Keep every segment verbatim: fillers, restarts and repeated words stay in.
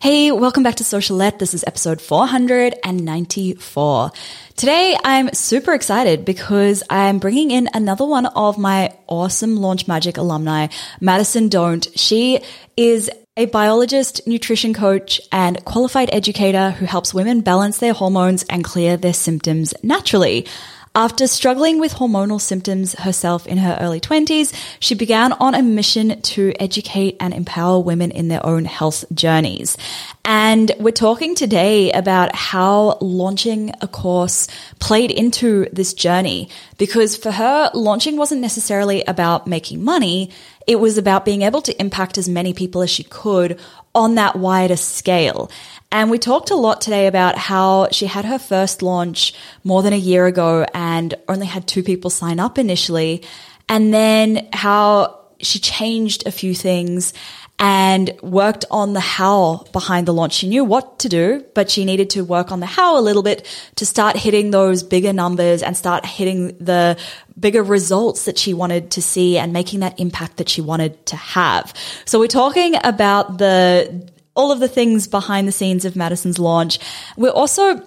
Hey, welcome back to Socialette. This is episode four hundred ninety-four. Today, I'm super excited because I'm bringing in another one of my awesome Launch Magic alumni, Madison Dohnt. She is a biologist, nutrition coach, and qualified educator who helps women balance their hormones and clear their symptoms naturally. After struggling with hormonal symptoms herself in her early twenties, she began on a mission to educate and empower women in their own health journeys. And we're talking today about how launching a course played into this journey, because for her, launching wasn't necessarily about making money. It was about being able to impact as many people as she could on that wider scale. And we talked a lot today about how she had her first launch more than a year ago and only had two people sign up initially, and then how she changed a few things and worked on the how behind the launch. She knew what to do, but she needed to work on the how a little bit to start hitting those bigger numbers and start hitting the bigger results that she wanted to see and making that impact that she wanted to have. So we're talking about the all of the things behind the scenes of Madison's launch. We're also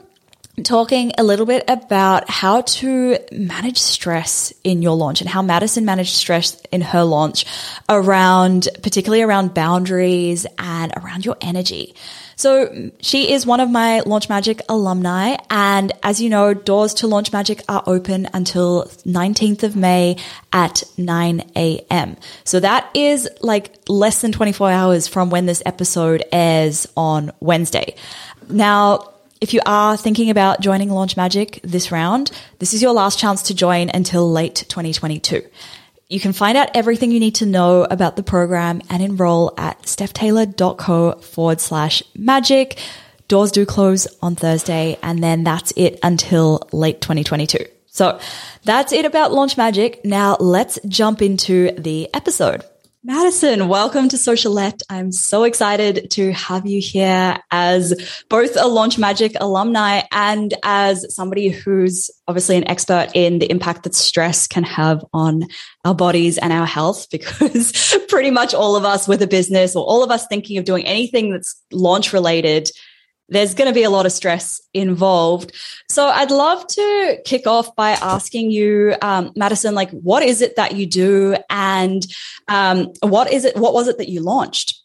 talking a little bit about how to manage stress in your launch and how Madison managed stress in her launch around, particularly around boundaries and around your energy. So she is one of my Launch Magic alumni. And as you know, doors to Launch Magic are open until nineteenth of May at nine a.m. So that is like less than twenty-four hours from when this episode airs on Wednesday. Now, if you are thinking about joining Launch Magic this round, this is your last chance to join until late twenty twenty-two. You can find out everything you need to know about the program and enroll at stephtaylor.co forward slash magic. Doors do close on Thursday, and then that's it until late twenty twenty-two. So that's it about Launch Magic. Now let's jump into the episode. Madison, welcome to Socialette. I'm so excited to have you here as both a Launch Magic alumni and as somebody who's obviously an expert in the impact that stress can have on our bodies and our health, because pretty much all of us with a business or all of us thinking of doing anything that's launch related, there's going to be a lot of stress involved. So I'd love to kick off by asking you, um, Madison, like, what is it that you do, and um, what is it? What was it that you launched?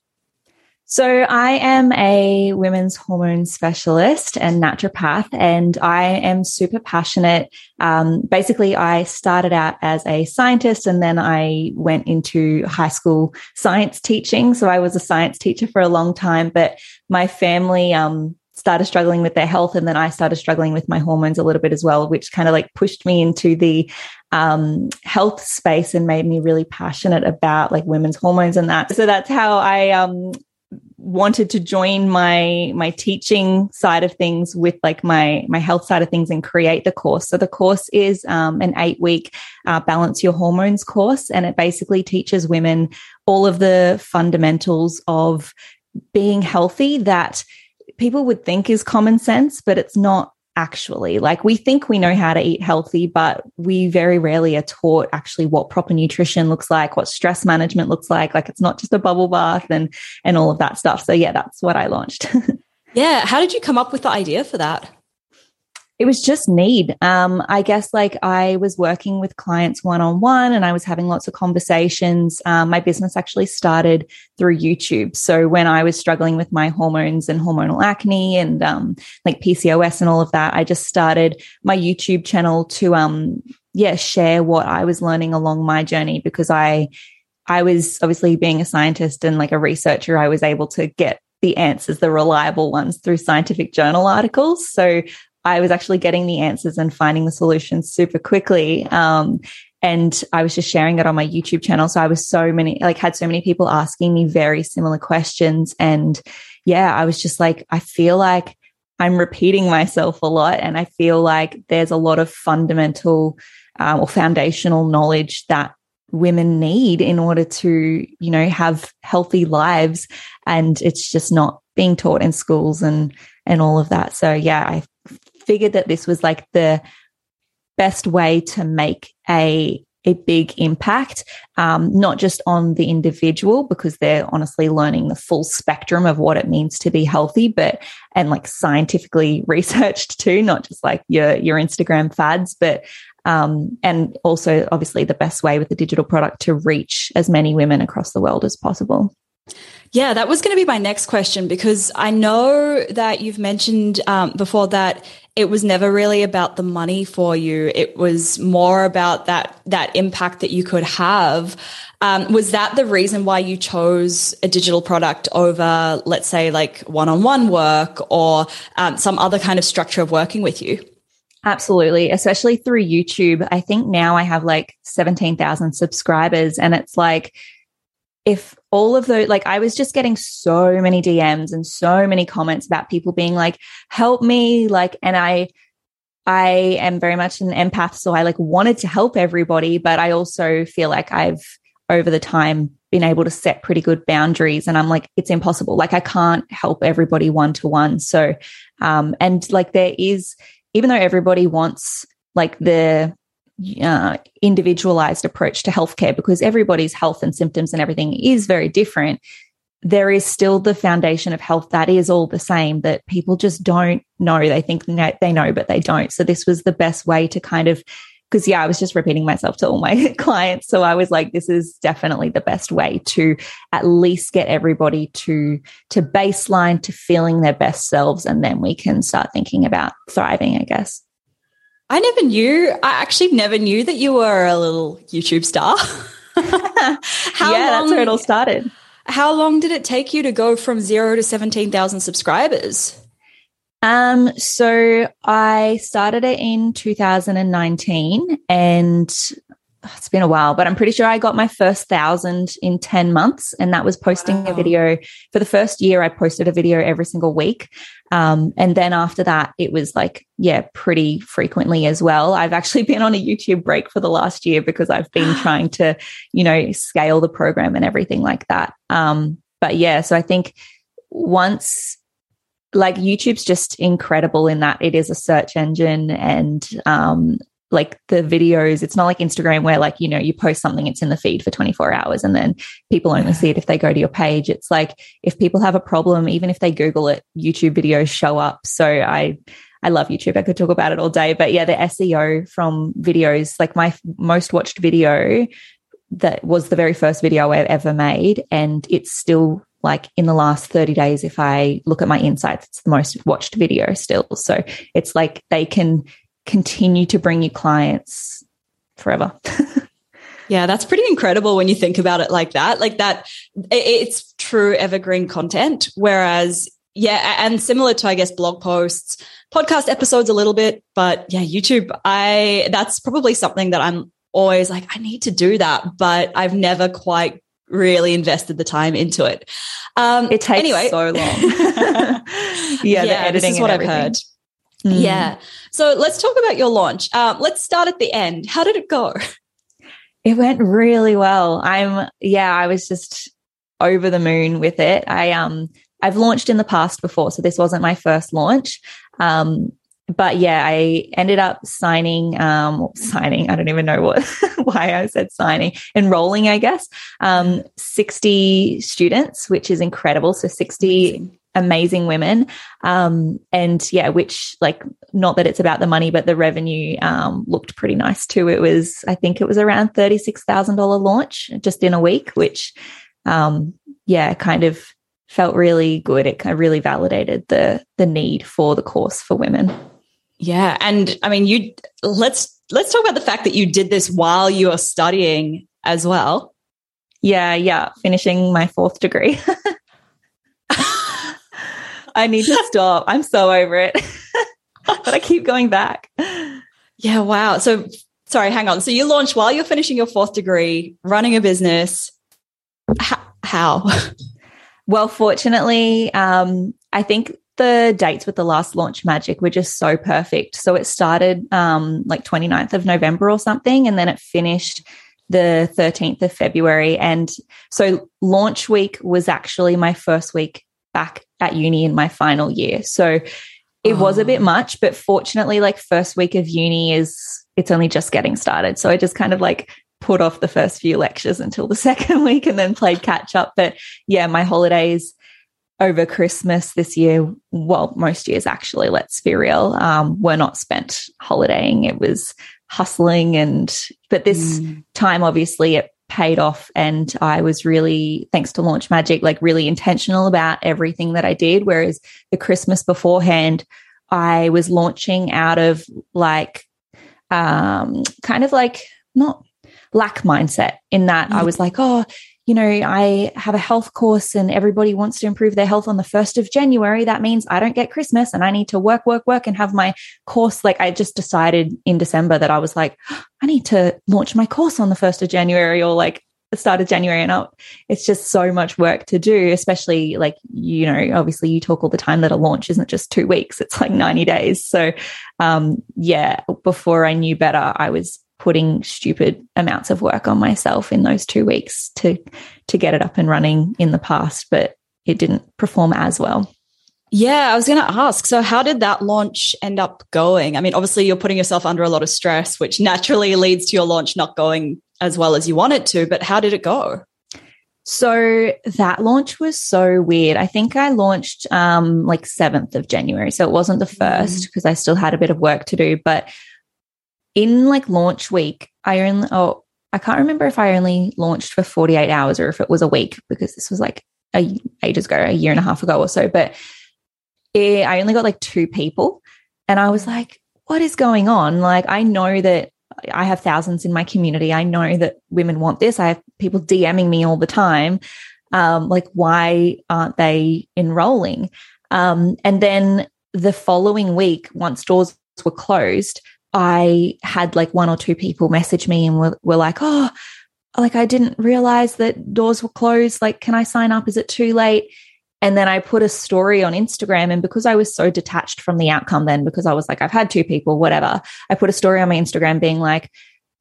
So I am a women's hormone specialist and naturopath, and I am super passionate. Um, basically, I started out as a scientist, and then I went into high school science teaching. So I was a science teacher for a long time, but my family um, started struggling with their health, and then I started struggling with my hormones a little bit as well, which kind of like pushed me into the Um, health space and made me really passionate about like women's hormones and that. So that's how I um, wanted to join my my teaching side of things with like my my health side of things and create the course. So the course is um, an eight week uh, Balance Your Hormones course, and it basically teaches women all of the fundamentals of being healthy that people would think is common sense, but it's not. Actually, like we think we know how to eat healthy, but we very rarely are taught actually what proper nutrition looks like, what stress management looks like. Like it's not just a bubble bath and and all of that stuff. So yeah, that's what I launched. Yeah. How did you come up with the idea for that? It was just need. Um, I guess like I was working with clients one-on-one and I was having lots of conversations. Um, my business actually started through YouTube. So when I was struggling with my hormones and hormonal acne and um, like P C O S and all of that, I just started my YouTube channel to, um, yeah, share what I was learning along my journey, because I, I was obviously being a scientist and like a researcher, I was able to get the answers, the reliable ones through scientific journal articles. So I was actually getting the answers and finding the solutions super quickly. Um, And I was just sharing it on my YouTube channel. So I was so many, like had so many people asking me very similar questions. And yeah, I was just like, I feel like I'm repeating myself a lot. And I feel like there's a lot of fundamental um, or foundational knowledge that women need in order to, you know, have healthy lives. And it's just not being taught in schools and, and all of that. So yeah, I figured that this was like the best way to make a a big impact, um, not just on the individual, because they're honestly learning the full spectrum of what it means to be healthy, but and like scientifically researched too, not just like your your Instagram fads, but um, and also obviously the best way with the digital product to reach as many women across the world as possible. Yeah, that was going to be my next question, because I know that you've mentioned um, before that it was never really about the money for you. It was more about that that impact that you could have. Um, was that the reason why you chose a digital product over, let's say, like one-on-one work or um, some other kind of structure of working with you? Absolutely, especially through YouTube. I think now I have like seventeen thousand subscribers, and it's like, if all of those, like I was just getting so many D Ms and so many comments about people being like, help me. Like, and I, I am very much an empath. So I like wanted to help everybody, but I also feel like I've over the time been able to set pretty good boundaries, and I'm like, it's impossible. Like I can't help everybody one-to-one. So, um, and like there is, even though everybody wants like the, Uh, individualized approach to healthcare, because everybody's health and symptoms and everything is very different, there is still the foundation of health that is all the same, that people just don't know. They think they know, but they don't. So this was the best way to kind of, because yeah, I was just repeating myself to all my clients. So I was like, this is definitely the best way to at least get everybody to, to baseline, to feeling their best selves. And then we can start thinking about thriving, I guess. I never knew, I actually never knew that you were a little YouTube star. how yeah, long, that's where it all started. How long did it take you to go from zero to seventeen thousand subscribers? Um, so I started it in two thousand nineteen, and it's been a while, but I'm pretty sure I got my first thousand in ten months, and that was posting wow. a video. For the first year, I posted a video every single week. Um, and then after that, it was like, yeah, pretty frequently as well. I've actually been on a YouTube break for the last year because I've been trying to, you know, scale the program and everything like that. Um, but yeah, so I think once... like YouTube's just incredible in that it is a search engine, and um, like the videos, it's not like Instagram where like, you know, you post something, it's in the feed for twenty-four hours and then people only see it if they go to your page. It's like if people have a problem, even if they Google it, YouTube videos show up. So I, I love YouTube. I could talk about it all day, but yeah, the S E O from videos, like my most watched video that was the very first video I've ever made. And it's still like in the last thirty days, if I look at my insights, it's the most watched video still. So it's like they can continue to bring you clients forever. Yeah, that's pretty incredible when you think about it like that. Like that, it's true evergreen content. Whereas, yeah, and similar to, I guess, blog posts, podcast episodes a little bit, but yeah, YouTube, I that's probably something that I'm always like, I need to do that, but I've never quite really invested the time into it. Um, it takes anyway. so long. yeah, yeah, the editing, this is what and I've heard. Mm. Yeah. So let's talk about your launch. Um, let's start at the end. How did it go? It went really well. I'm yeah, I was just over the moon with it. I um I've launched in the past before, so this wasn't my first launch. Um But yeah, I ended up signing, um, signing, I don't even know what, why I said signing, enrolling, I guess, um, sixty students, which is incredible. So sixty amazing, amazing women. Um, and yeah, which like, not that it's about the money, but the revenue, um, looked pretty nice too. It was, I think it was around thirty-six thousand dollars launch just in a week, which, um, yeah, kind of felt really good. It kind of really validated the, the need for the course for women. Yeah. And I mean, you let's, let's talk about the fact that you did this while you are studying as well. Yeah. Yeah. Finishing my fourth degree. I need to stop. I'm so over it, but I keep going back. Yeah. Wow. So sorry, hang on. So you launched while you're finishing your fourth degree, running a business. H- how? Well, fortunately, um, I think the dates with the last Launch Magic were just so perfect. So it started um, like twenty-ninth of November or something, and then it finished the thirteenth of February. And so launch week was actually my first week back at uni in my final year. So it oh. was a bit much, but fortunately, like first week of uni is, it's only just getting started. So I just kind of like put off the first few lectures until the second week and then played catch up. But yeah, my holidays over Christmas this year, well, most years actually, let's be real, um, were not spent holidaying. It was hustling, and but this mm. time, obviously, it paid off, and I was really, thanks to Launch Magic, like really intentional about everything that I did. Whereas the Christmas beforehand, I was launching out of like um, kind of like not lack mindset, in that mm. I was like, oh, you know, I have a health course and everybody wants to improve their health on the first of January. That means I don't get Christmas and I need to work, work, work and have my course. Like I just decided in December that I was like, oh, I need to launch my course on the first of January or like the start of January. And I'll, it's just so much work to do, especially like, you know, obviously you talk all the time that a launch isn't just two weeks, it's like ninety days. So um, yeah, before I knew better, I was putting stupid amounts of work on myself in those two weeks to to get it up and running in the past, but it didn't perform as well. Yeah, I was going to ask, so how did that launch end up going? I mean, obviously you're putting yourself under a lot of stress, which naturally leads to your launch not going as well as you want it to, but how did it go? So that launch was so weird. I think I launched um, like seventh of January, so it wasn't the first because mm. I still had a bit of work to do, but in like launch week, I only, oh, I can't remember if I only launched for forty-eight hours or if it was a week, because this was like a, ages ago, a year and a half ago or so, but it, I only got like two people and I was like, what is going on? Like, I know that I have thousands in my community. I know that women want this. I have people DMing me all the time. Um, like, why aren't they enrolling? Um, and then the following week, once doors were closed, I had like one or two people message me and were, were like, oh, like I didn't realize that doors were closed. Like, can I sign up? Is it too late? And then I put a story on Instagram, and because I was so detached from the outcome then, because I was like, I've had two people, whatever. I put a story on my Instagram being like,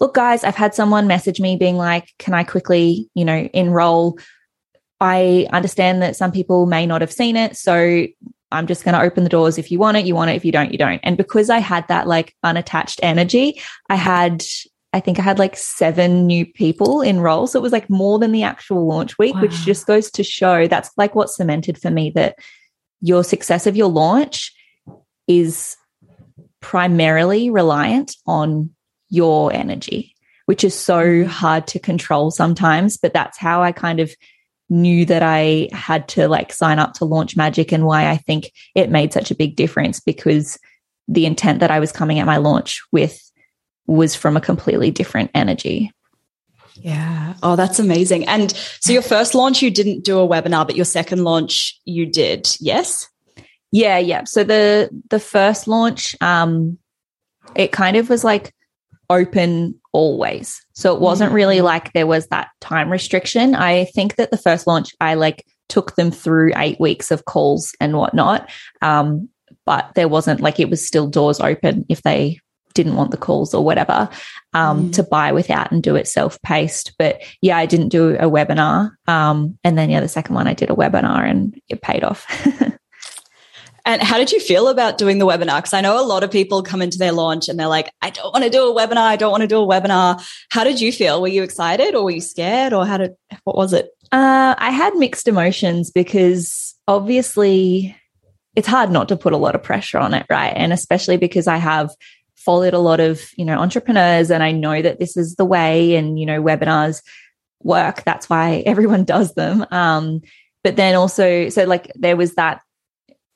look, guys, I've had someone message me being like, can I quickly, you know, enroll? I understand that some people may not have seen it, so I'm just going to open the doors. If you want it, you want it. If you don't, you don't. And because I had that like unattached energy, I had, I think I had like seven new people enroll. So it was like more than the actual launch week, wow. which just goes to show that's like what cemented for me that your success of your launch is primarily reliant on your energy, which is so hard to control sometimes. But that's how I kind of knew that I had to like sign up to Launch Magic, and why I think it made such a big difference, because the intent that I was coming at my launch with was from a completely different energy. Yeah. Oh, that's amazing. And so your first launch, you didn't do a webinar, but your second launch you did. Yes. Yeah. Yeah. So the, the first launch, um, it kind of was like open always. So it wasn't really like there was that time restriction. I think that the first launch, I like took them through eight weeks of calls and whatnot. Um, but there wasn't like, it was still doors open if they didn't want the calls or whatever, um, mm. to buy without and do it self-paced. But yeah, I didn't do a webinar. Um, and then yeah, the second one I did a webinar and it paid off. And how did you feel about doing the webinar? Because I know a lot of people come into their launch and they're like, I don't want to do a webinar. I don't want to do a webinar. How did you feel? Were you excited or were you scared, or how did, what was it? Uh, I had mixed emotions, because obviously it's hard not to put a lot of pressure on it, right? And especially because I have followed a lot of, you know, entrepreneurs, and I know that this is the way, and, you know, webinars work. That's why everyone does them. Um, but then also, so like there was that,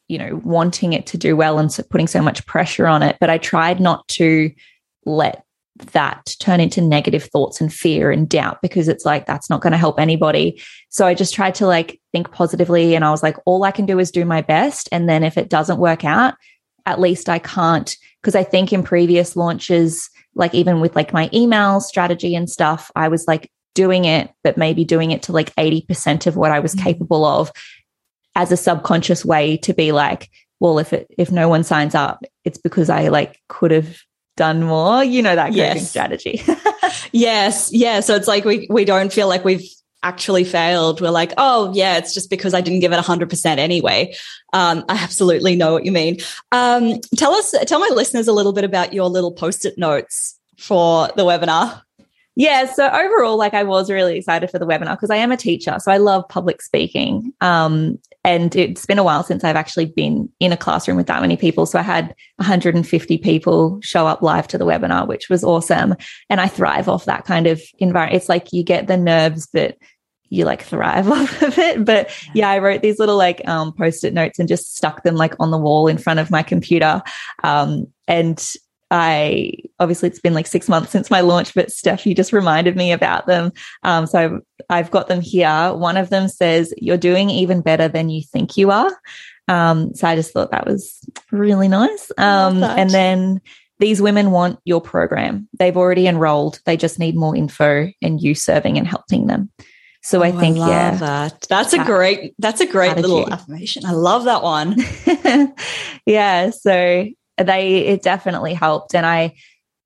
you know, wanting it to do well and putting so much pressure on it. But I tried not to let that turn into negative thoughts and fear and doubt, because it's like, that's not going to help anybody. So I just tried to like think positively. And I was like, all I can do is do my best. And then if it doesn't work out, at least I can't Because I think in previous launches, like even with like my email strategy and stuff, I was like doing it, but maybe doing it to like eighty percent of what I was mm-hmm. capable of as a subconscious way to be like, well, if it, if no one signs up, it's because I like could have done more, you know, that coping yes. strategy. yes. Yeah. So it's like, we, we don't feel like we've actually failed. We're like, oh yeah, it's just because I didn't give it a hundred percent anyway. Um, I absolutely know what you mean. Um, tell us, tell my listeners a little bit about your little post-it notes for the webinar. Yeah. So overall, like I was really excited for the webinar because I am a teacher. So I love public speaking. Um, and it's been a while since I've actually been in a classroom with that many people. So I had one hundred fifty people show up live to the webinar, which was awesome. And I thrive off that kind of environment. It's like you get the nerves, but you like thrive off of it. But yeah, I wrote these little like um, post-it notes and just stuck them like on the wall in front of my computer. Um, and I obviously it's been like six months since my launch, but Steph, you just reminded me about them. Um, so I've, I've got them here. One of them says, "You're doing even better than you think you are." Um, so I just thought that was really nice. Um, and then these women want your program. They've already enrolled. They just need more info and you serving and helping them. So oh, I think, I love yeah, that. that's a great, that's a great attitude. Little affirmation. I love that one. yeah. So They, it definitely helped. And I,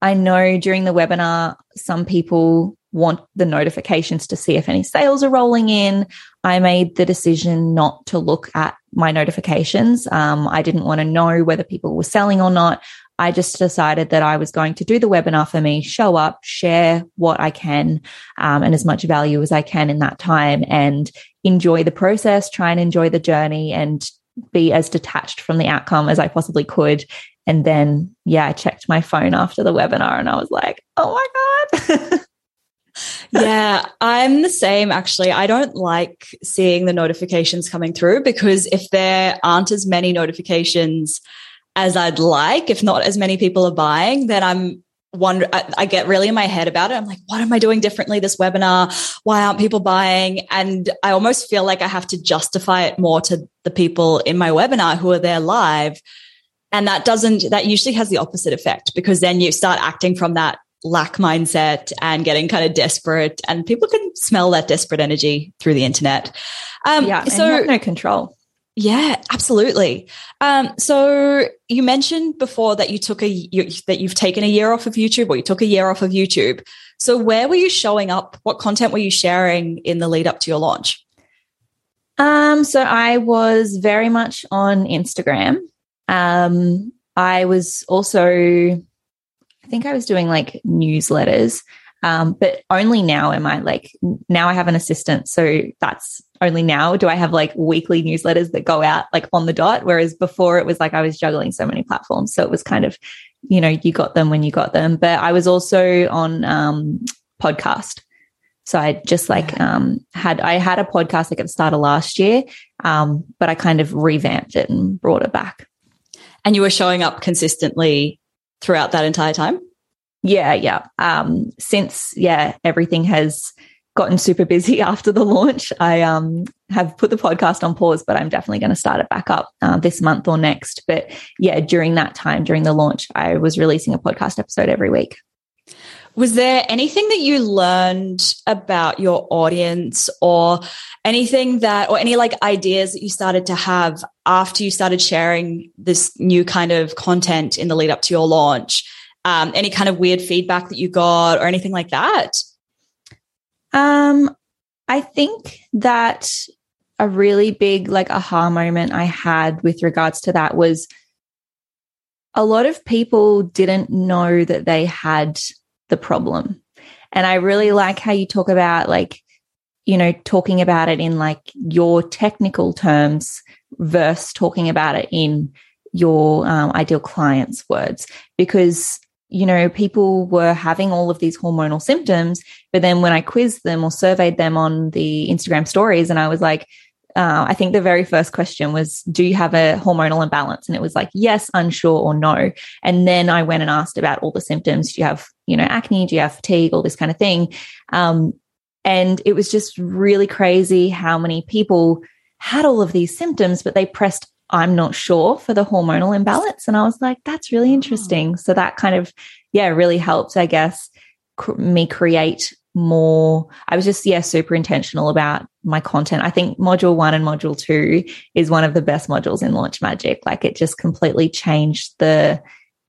I know during the webinar, some people want the notifications to see if any sales are rolling in. I made the decision not to look at my notifications. Um, I didn't want to know whether people were selling or not. I just decided that I was going to do the webinar for me, show up, share what I can, um, and as much value as I can in that time and enjoy the process, try and enjoy the journey and be as detached from the outcome as I possibly could. And then, yeah, I checked my phone after the webinar and I was like, oh my God. yeah, I'm the same actually. I don't like seeing the notifications coming through because if there aren't as many notifications as I'd like, if not as many people are buying, then I'm wonder I, I get really in my head about it. I'm like, what am I doing differently this webinar? Why aren't people buying? And I almost feel like I have to justify it more to the people in my webinar who are there live. And that doesn't, that usually has the opposite effect because then you start acting from that lack mindset and getting kind of desperate and people can smell that desperate energy through the internet. Um, yeah, so you have no control. Yeah, absolutely. Um, so you mentioned before that you took a you, that you've taken a year off of YouTube, or you took a year off of YouTube. So where were you showing up? What content were you sharing in the lead up to your launch? Um, so I was very much on Instagram. Um, I was also, I think I was doing like newsletters. Um, but only now am I like, now I have an assistant. So that's only now do I have like weekly newsletters that go out like on the dot. Whereas before it was like I was juggling so many platforms. So it was kind of, you know, you got them when you got them. But I was also on um, podcast. So I just like um, had, I had a podcast like at the start of last year, um, but I kind of revamped it and brought it back. And you were showing up consistently throughout that entire time? Yeah, yeah. Um, since, yeah, everything has gotten super busy after the launch, I um, have put the podcast on pause, but I'm definitely going to start it back up uh, this month or next. But yeah, during that time, during the launch, I was releasing a podcast episode every week. Was there anything that you learned about your audience or anything that, or any like ideas that you started to have after you started sharing this new kind of content in the lead up to your launch? Um, any kind of weird feedback that you got or anything like that? Um, I think that a really big like aha moment I had with regards to that was a lot of people didn't know that they had the problem. And I really like how you talk about like, you know, talking about it in like your technical terms versus talking about it in your um, ideal client's words because you know, people were having all of these hormonal symptoms, but then when I quizzed them or surveyed them on the Instagram stories and I was like, uh, I think the very first question was, do you have a hormonal imbalance? And it was like, yes, unsure or no. And then I went and asked about all the symptoms. Do you have, you know, acne? Do you have fatigue? All this kind of thing. Um, and it was just really crazy how many people had all of these symptoms, but they pressed I'm not sure for the hormonal imbalance. And I was like, that's really interesting. Oh. So that kind of, yeah, really helped, I guess, cr- me create more. I was just, yeah, super intentional about my content. I think module one and module two is one of the best modules in Launch Magic. Like it just completely changed the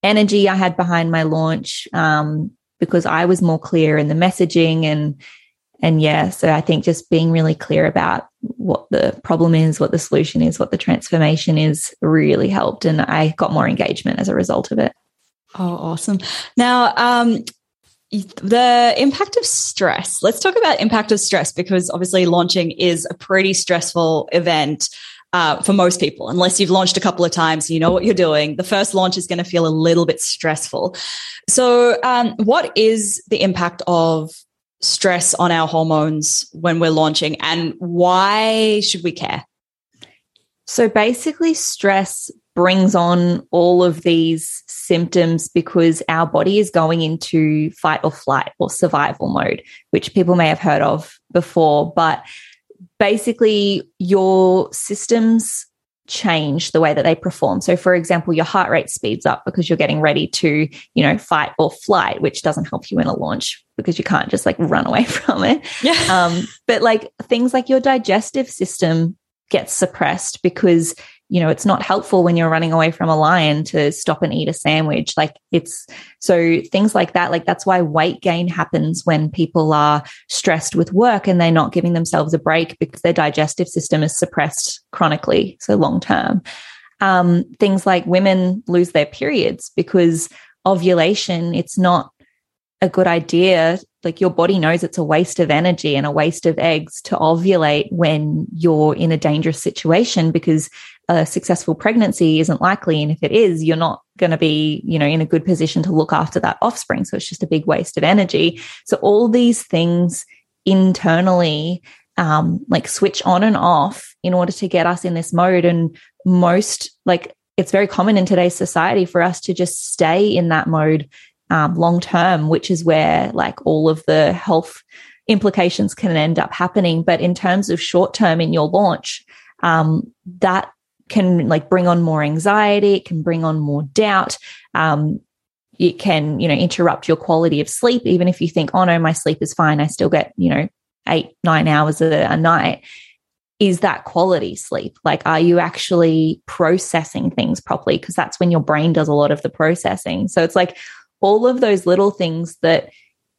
energy I had behind my launch, um, because I was more clear in the messaging and, and yeah, so I think just being really clear about what the problem is, what the solution is, what the transformation is really helped. And I got more engagement as a result of it. Oh, awesome. Now, um, the impact of stress. Let's talk about impact of stress, because obviously launching is a pretty stressful event. Uh, for most people, unless you've launched a couple of times, you know what you're doing. The first launch is going to feel a little bit stressful. So um, what is the impact of stress on our hormones when we're launching, and why should we care? So basically stress brings on all of these symptoms because our body is going into fight or flight or survival mode, which people may have heard of before, but basically, your systems change the way that they perform. So, for example, your heart rate speeds up because you're getting ready to, you know, fight or flight, which doesn't help you in a launch because you can't just like run away from it. Yeah. Um, but like things like your digestive system gets suppressed because, you know, it's not helpful when you're running away from a lion to stop and eat a sandwich. Like it's so things like that. Like that's why weight gain happens when people are stressed with work and they're not giving themselves a break because their digestive system is suppressed chronically, so long term. Um, things like women lose their periods because ovulation, it's not a good idea. Like your body knows it's a waste of energy and a waste of eggs to ovulate when you're in a dangerous situation, because a successful pregnancy isn't likely. And if it is, you're not going to be, you know, in a good position to look after that offspring. So it's just a big waste of energy. So all these things internally um, like switch on and off in order to get us in this mode. And most like it's very common in today's society for us to just stay in that mode Um, long term, which is where like all of the health implications can end up happening. But in terms of short term in your launch, um, that can like bring on more anxiety. It can bring on more doubt. Um, it can, you know, interrupt your quality of sleep. Even if you think, oh no, my sleep is fine, I still get, you know, eight, nine hours a, a night. Is that quality sleep? Like, are you actually processing things properly? Because that's when your brain does a lot of the processing. So it's like, all of those little things that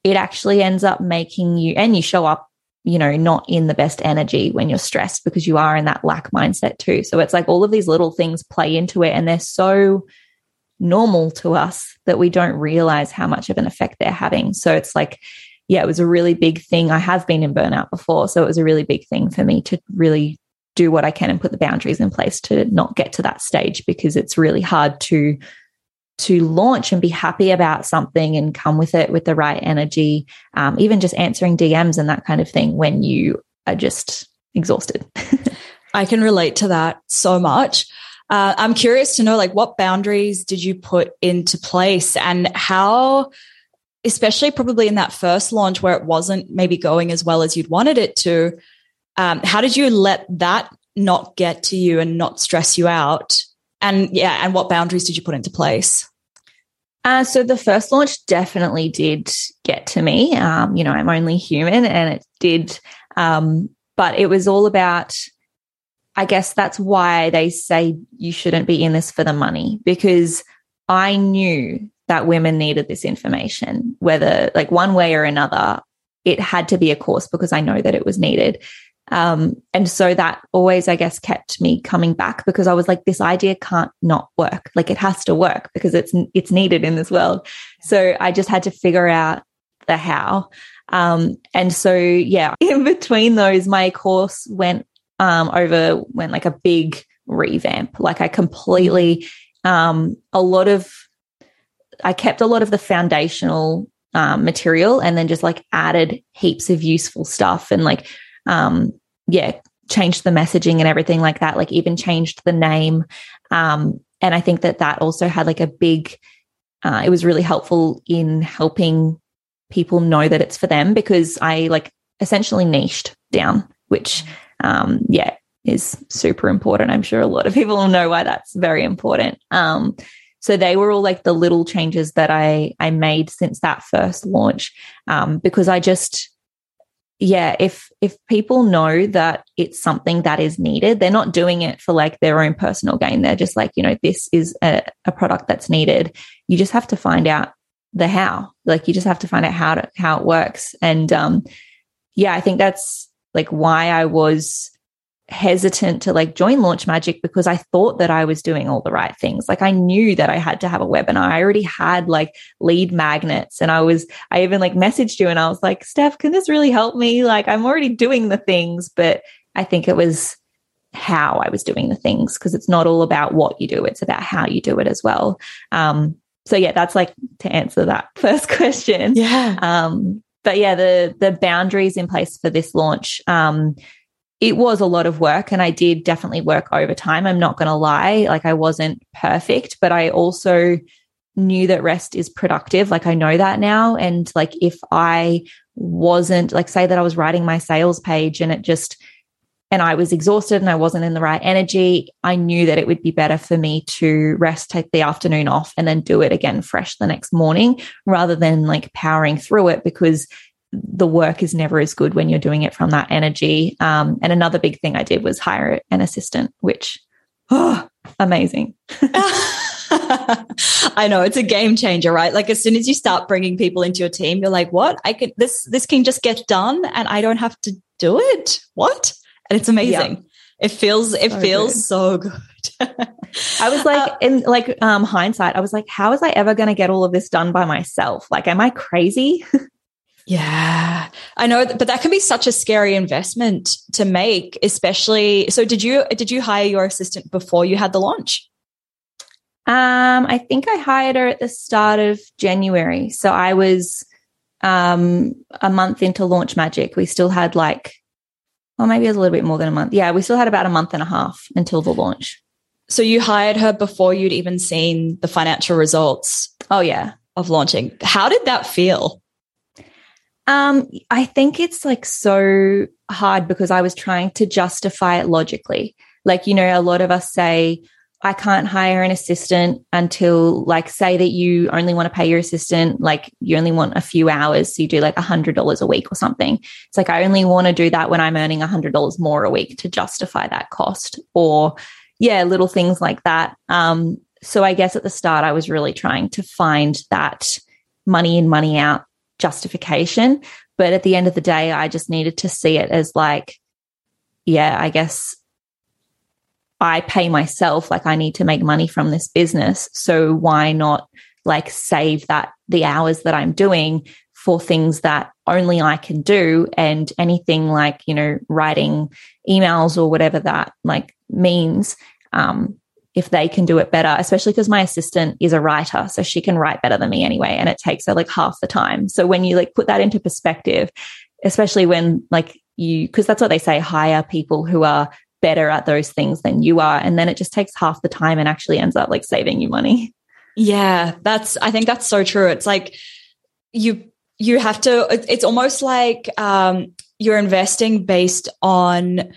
it actually ends up making you, and you show up, you know, not in the best energy when you're stressed because you are in that lack mindset too. So it's like all of these little things play into it, and they're so normal to us that we don't realize how much of an effect they're having. So it's like, yeah, it was a really big thing. I have been in burnout before, so it was a really big thing for me to really do what I can and put the boundaries in place to not get to that stage, because it's really hard to to launch and be happy about something and come with it with the right energy, um, even just answering D Ms and that kind of thing when you are just exhausted. I can relate to that so much. Uh, I'm curious to know, like, what boundaries did you put into place, and how, especially probably in that first launch where it wasn't maybe going as well as you'd wanted it to, um, how did you let that not get to you and not stress you out? And yeah, and what boundaries did you put into place? Uh, so the first launch definitely did get to me. Um, you know, I'm only human, and it did. Um, but it was all about, I guess that's why they say you shouldn't be in this for the money, because I knew that women needed this information, whether like one way or another, it had to be a course because I know that it was needed. Um, and so that always, I guess, kept me coming back, because I was like, this idea can't not work. Like it has to work because it's, it's needed in this world. So I just had to figure out the how. Um, and so, yeah, in between those, my course went, um, over, went like a big revamp. Like I completely, um, a lot of, I kept a lot of the foundational, um, material, and then just like added heaps of useful stuff, and like, um, yeah, changed the messaging and everything like that, like even changed the name. Um, and I think that that also had like a big, uh, it was really helpful in helping people know that it's for them, because I like essentially niched down, which, um, yeah, is super important. I'm sure a lot of people will know why that's very important. Um, so they were all like the little changes that I, I made since that first launch, um, because I just, yeah, if if people know that it's something that is needed, they're not doing it for like their own personal gain. They're just like, you know, this is a, a product that's needed. You just have to find out the how. Like you just have to find out how to, how it works. And um, yeah, I think that's like why I was hesitant to like join Launch Magic, because I thought that I was doing all the right things. Like I knew that I had to have a webinar. I already had like lead magnets, and I was, I even like messaged you and I was like, Steph, can this really help me? Like I'm already doing the things, but I think it was how I was doing the things, because it's not all about what you do. It's about how you do it as well. Um, so yeah, that's like to answer that first question. Yeah. Um, but yeah, the, the boundaries in place for this launch, um, it was a lot of work, and I did definitely work overtime. I'm not going to lie. Like I wasn't perfect, but I also knew that rest is productive. Like I know that now. And like, if I wasn't like, say that I was writing my sales page and it just, and I was exhausted and I wasn't in the right energy, I knew that it would be better for me to rest, take the afternoon off, and then do it again fresh the next morning, rather than like powering through it, because the work is never as good when you're doing it from that energy. Um, and another big thing I did was hire an assistant, which, oh, amazing. I know, it's a game changer, right? Like as soon as you start bringing people into your team, you're like, what? I can, this, this can just get done and I don't have to do it. What? And it's amazing. Yeah. It feels, it so feels good. so good. I was like, uh, in like um, hindsight, I was like, how is I ever going to get all of this done by myself? Like, am I crazy? Yeah, I know, but that can be such a scary investment to make, especially. So did you, did you hire your assistant before you had the launch? Um, I think I hired her at the start of January. So I was um, a month into Launch Magic. We still had like, well, maybe it was a little bit more than a month. Yeah, we still had about a month and a half until the launch. So you hired her before you'd even seen the financial results. Oh yeah. Of launching. How did that feel? Um, I think it's like so hard because I was trying to justify it logically. Like, you know, a lot of us say, I can't hire an assistant until like, say that you only want to pay your assistant, like you only want a few hours. So you do like a hundred dollars a week or something. It's like, I only want to do that when I'm earning a hundred dollars more a week to justify that cost, or yeah, little things like that. Um, so I guess at the start I was really trying to find that money in, money out justification. But at the end of the day, I just needed to see it as like, yeah, I guess I pay myself, like I need to make money from this business. So why not like save that, the hours that I'm doing, for things that only I can do, and anything like, you know, writing emails or whatever that like means, um, if they can do it better, especially because my assistant is a writer, so she can write better than me anyway, and it takes her like half the time. So when you like put that into perspective, especially when like you, because that's what they say, hire people who are better at those things than you are, and then it just takes half the time and actually ends up like saving you money. Yeah, that's, I think that's so true. It's like you, you have to, it's almost like um, you're investing based on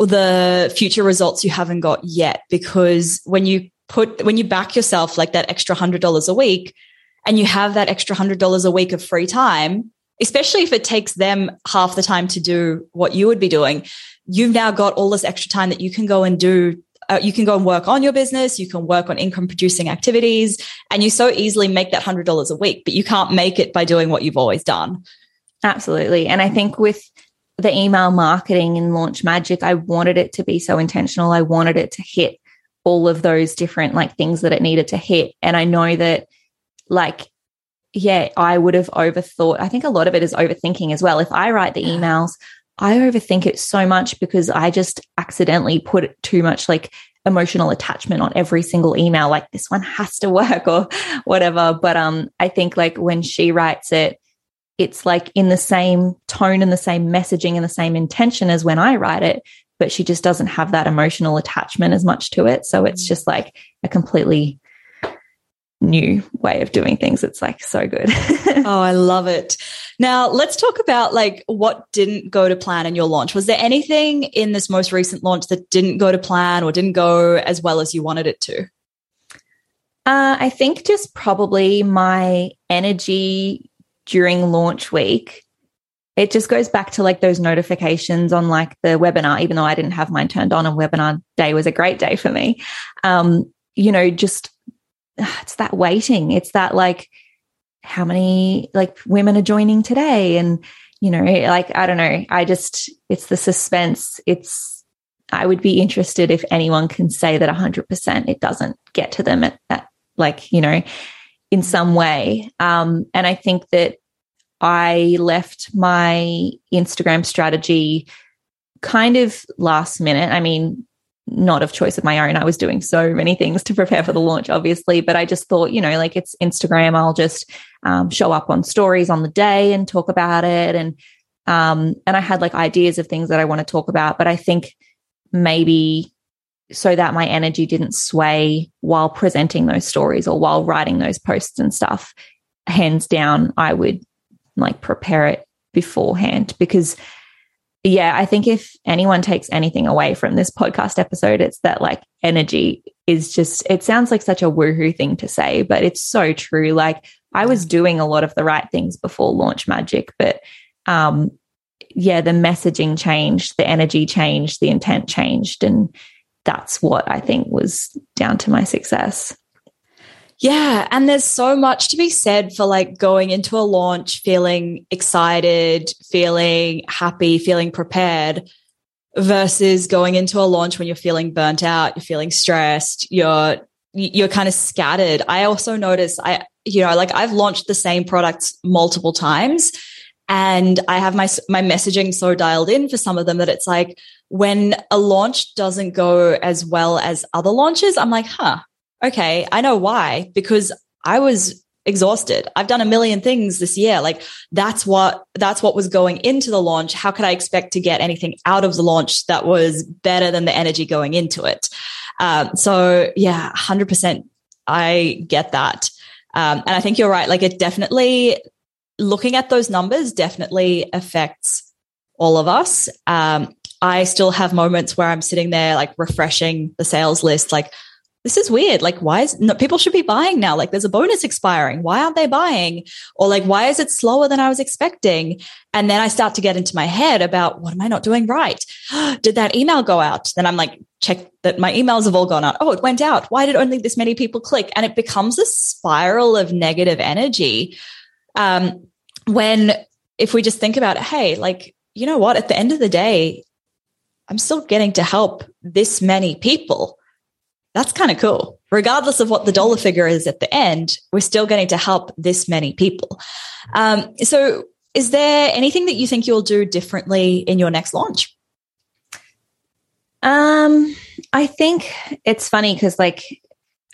the future results you haven't got yet, because when you put, when you back yourself like that extra hundred dollars a week, and you have that extra hundred dollars a week of free time, especially if it takes them half the time to do what you would be doing, you've now got all this extra time that you can go and do, uh, you can go and work on your business, you can work on income producing activities, and you so easily make that hundred dollars a week, but you can't make it by doing what you've always done. Absolutely. And I think with the email marketing in Launch Magic, I wanted it to be so intentional. I wanted it to hit all of those different like things that it needed to hit. And I know that like, yeah, I would have overthought. I think a lot of it is overthinking as well. If I write the emails, I overthink it so much because I just accidentally put too much like emotional attachment on every single email. Like this one has to work or whatever. But um, I think like when she writes it, it's like in the same tone and the same messaging and the same intention as when I write it, but she just doesn't have that emotional attachment as much to it. So it's just like a completely new way of doing things. It's like so good. Oh, I love it. Now let's talk about like what didn't go to plan in your launch. Was there anything in this most recent launch that didn't go to plan or didn't go as well as you wanted it to? Uh, I think just probably my energy during launch week. It just goes back to like those notifications on like the webinar, even though I didn't have mine turned on, and webinar day was a great day for me. Um, you know, just it's that waiting. It's that like how many like women are joining today. And, you know, like, I don't know, I just, it's the suspense. It's, I would be interested if anyone can say that a hundred percent, it doesn't get to them at, at like, you know, in some way. Um, and I think that I left my Instagram strategy kind of last minute. I mean, not of choice of my own. I was doing so many things to prepare for the launch, obviously, but I just thought, you know, like it's Instagram, I'll just um, show up on stories on the day and talk about it. And, um, and I had like ideas of things that I want to talk about, but I think maybe so that my energy didn't sway while presenting those stories or while writing those posts and stuff, hands down, I would like prepare it beforehand because yeah, I think if anyone takes anything away from this podcast episode, it's that like energy is just, it sounds like such a woohoo thing to say, but it's so true. Like I was doing a lot of the right things before Launch Magic, but um, yeah, the messaging changed, the energy changed, the intent changed. And that's what I think was down to my success. Yeah. And there's so much to be said for like going into a launch, feeling excited, feeling happy, feeling prepared versus going into a launch when you're feeling burnt out, you're feeling stressed, you're, you're kind of scattered. I also notice I, you know, like I've launched the same products multiple times and I have my, my messaging so dialed in for some of them that it's like when a launch doesn't go as well as other launches, I'm like, huh. Okay, I know why, because I was exhausted. I've done a million things this year. Like that's what, that's what was going into the launch. How could I expect to get anything out of the launch that was better than the energy going into it? Um, so yeah, one hundred percent I get that. Um, and I think you're right. Like it definitely, looking at those numbers definitely affects all of us. Um, I still have moments where I'm sitting there like refreshing the sales list, like, this is weird. Like, why is no, people should be buying now? Like, there's a bonus expiring. Why aren't they buying? Or like, why is it slower than I was expecting? And then I start to get into my head about what am I not doing right? Did that email go out? Then I'm like, check that my emails have all gone out. Oh, it went out. Why did only this many people click? And it becomes a spiral of negative energy. Um, when if we just think about it, hey, like, you know what? At the end of the day, I'm still getting to help this many people. That's kind of cool. Regardless of what the dollar figure is at the end, we're still getting to help this many people. Um, so is there anything that you think you'll do differently in your next launch? Um, I think it's funny because like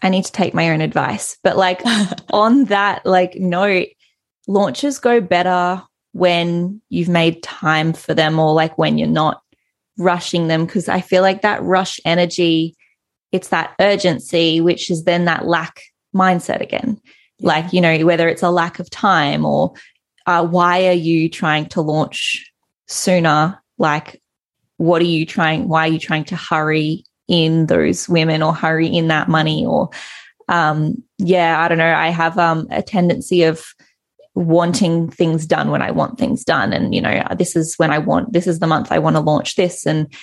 I need to take my own advice, but like on that like note, launches go better when you've made time for them or like when you're not rushing them because I feel like that rush energy, it's that urgency, which is then that lack mindset again. Yeah. Like, you know, whether it's a lack of time or uh, why are you trying to launch sooner? Like, what are you trying? Why are you trying to hurry in those women or hurry in that money? Or, um, yeah, I don't know. I have um, a tendency of wanting things done when I want things done. And, you know, this is when I want, this is the month I want to launch this. And,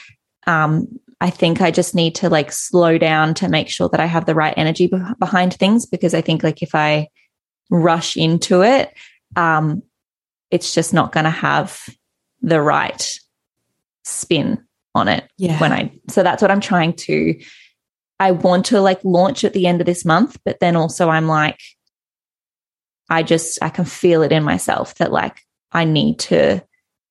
um, I think I just need to like slow down to make sure that I have the right energy be- behind things because I think like if I rush into it, um, it's just not going to have the right spin on it. Yeah. When I, so that's what I'm trying to, I want to like launch at the end of this month, but then also I'm like, I just, I can feel it in myself that like I need to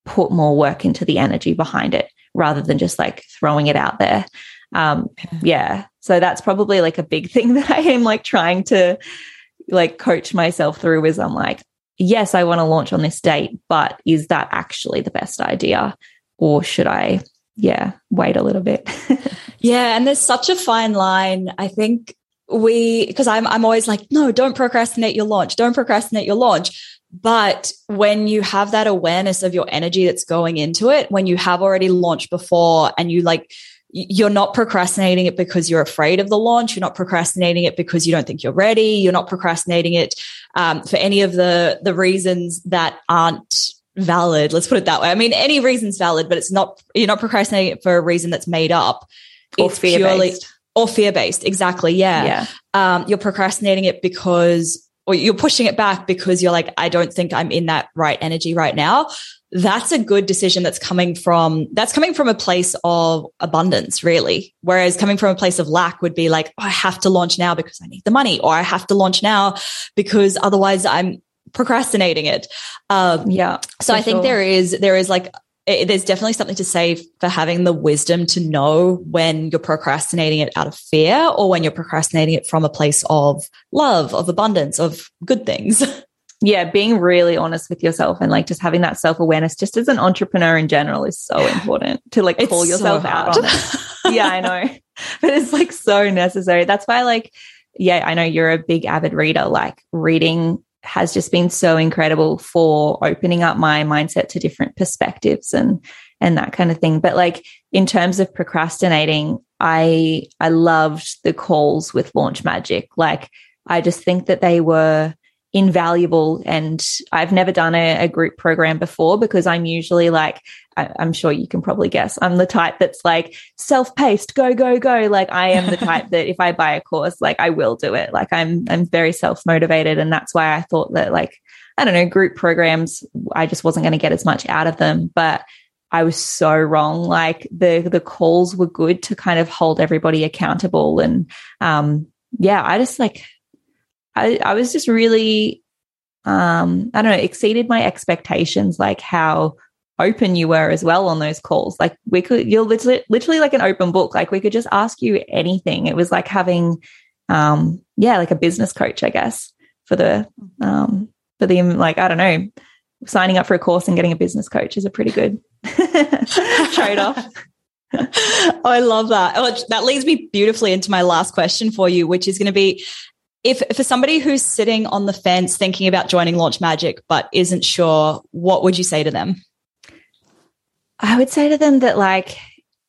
put more work into the energy behind it, rather than just like throwing it out there. Um, yeah. So that's probably like a big thing that I am like trying to like coach myself through is I'm like, yes, I want to launch on this date, but is that actually the best idea? Or should I, yeah, wait a little bit? Yeah. And there's such a fine line. I think we, because I'm, I'm always like, no, don't procrastinate your launch. Don't procrastinate your launch. But when you have that awareness of your energy that's going into it, when you have already launched before and you like, you're not procrastinating it because you're afraid of the launch. You're not procrastinating it because you don't think you're ready. You're not procrastinating it um, for any of the, the reasons that aren't valid. Let's put it that way. I mean, any reason's valid, but it's not, you're not procrastinating it for a reason that's made up. Or it's fear-based. Purely, or fear-based. Exactly. Yeah. yeah. Um, you're procrastinating it because, or you're pushing it back because you're like, I don't think I'm in that right energy right now. That's a good decision that's coming from, that's coming from a place of abundance, really. Whereas coming from a place of lack would be like, oh, I have to launch now because I need the money, or I have to launch now because otherwise I'm procrastinating it. Um, yeah. So I think sure. there is, there is like, it, there's definitely something to say for having the wisdom to know when you're procrastinating it out of fear or when you're procrastinating it from a place of love, of abundance, of good things. Yeah. Being really honest with yourself and like just having that self-awareness just as an entrepreneur in general is so important to like it's call yourself so out on it. Yeah, I know. But it's like so necessary. That's why like, yeah, I know you're a big avid reader. Like reading has just been so incredible for opening up my mindset to different perspectives and, and that kind of thing. But like in terms of procrastinating, I, I loved the calls with Launch Magic. Like I just think that they were invaluable. And I've never done a, a group program before because I'm usually like, I, I'm sure you can probably guess, I'm the type that's like self-paced, go, go, go. Like I am the type that if I buy a course, like I will do it. Like I'm, I'm very self-motivated. And that's why I thought that like, I don't know, group programs, I just wasn't going to get as much out of them, but I was so wrong. Like the, the calls were good to kind of hold everybody accountable. And, um, yeah, I just like, I, I was just really, um, I don't know, exceeded my expectations, like how open you were as well on those calls. Like we could, you're literally, literally like an open book. Like we could just ask you anything. It was like having, um, yeah, like a business coach, I guess, for the, um, for the, like, I don't know, signing up for a course and getting a business coach is a pretty good trade-off. Oh, I love that. Oh, that leads me beautifully into my last question for you, which is going to be, if for somebody who's sitting on the fence thinking about joining Launch Magic but isn't sure, what would you say to them? I would say to them that like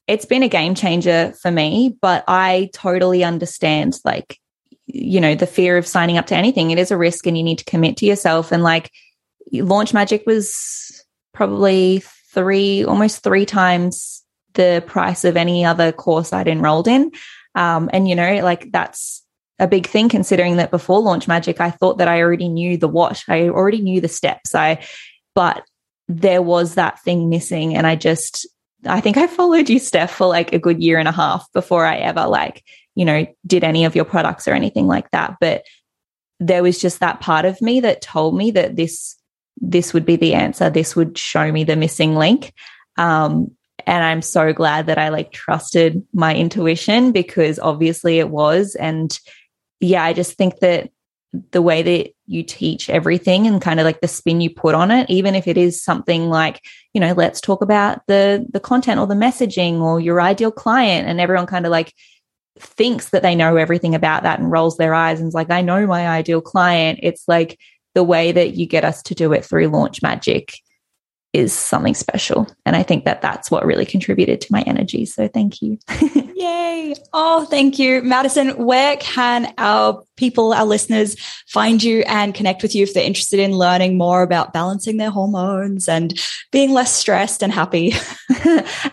it's been a game changer for me, but I totally understand like, you know, the fear of signing up to anything. It is a risk and you need to commit to yourself. And like Launch Magic was probably three, almost three times the price of any other course I'd enrolled in. Um, and, you know, like that's a big thing considering that before Launch Magic, I thought that I already knew the what, I already knew the steps, I, but there was that thing missing. And I just, I think I followed you, Steph, for like a good year and a half before I ever like, you know, did any of your products or anything like that. But there was just that part of me that told me that this, this would be the answer. This would show me the missing link. Um, and I'm so glad that I like trusted my intuition because obviously it was. And yeah, I just think that the way that you teach everything and kind of like the spin you put on it, even if it is something like, you know, let's talk about the the content or the messaging or your ideal client, and everyone kind of like thinks that they know everything about that and rolls their eyes and is like, I know my ideal client. It's like the way that you get us to do it through Launch Magic is something special. And I think that that's what really contributed to my energy. So thank you. Yay. Oh, thank you, Madison. Where can our people, our listeners, find you and connect with you if they're interested in learning more about balancing their hormones and being less stressed and happy?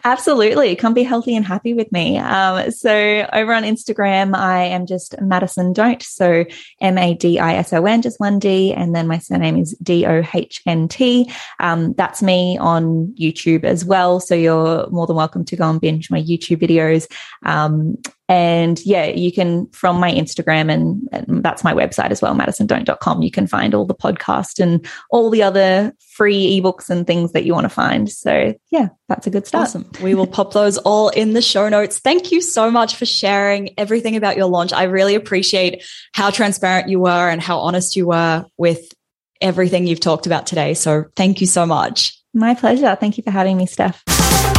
Absolutely. Come be healthy and happy with me. Um, so over on Instagram, I am just Madison Dohnt. So M A D I S O N, just one D. And then my surname is D O H N T. Um, that's me on YouTube as well. So you're more than welcome to go and binge my YouTube videos. Um, and yeah, you can, from my Instagram and, and that's my website as well, madison dohnt dot com, you can find all the podcast and all the other free ebooks and things that you want to find. So yeah, that's a good start. Awesome. We will pop those all in the show notes. Thank you so much for sharing everything about your launch. I really appreciate how transparent you were and how honest you were with everything you've talked about today. So thank you so much. My pleasure. Thank you for having me, Steph.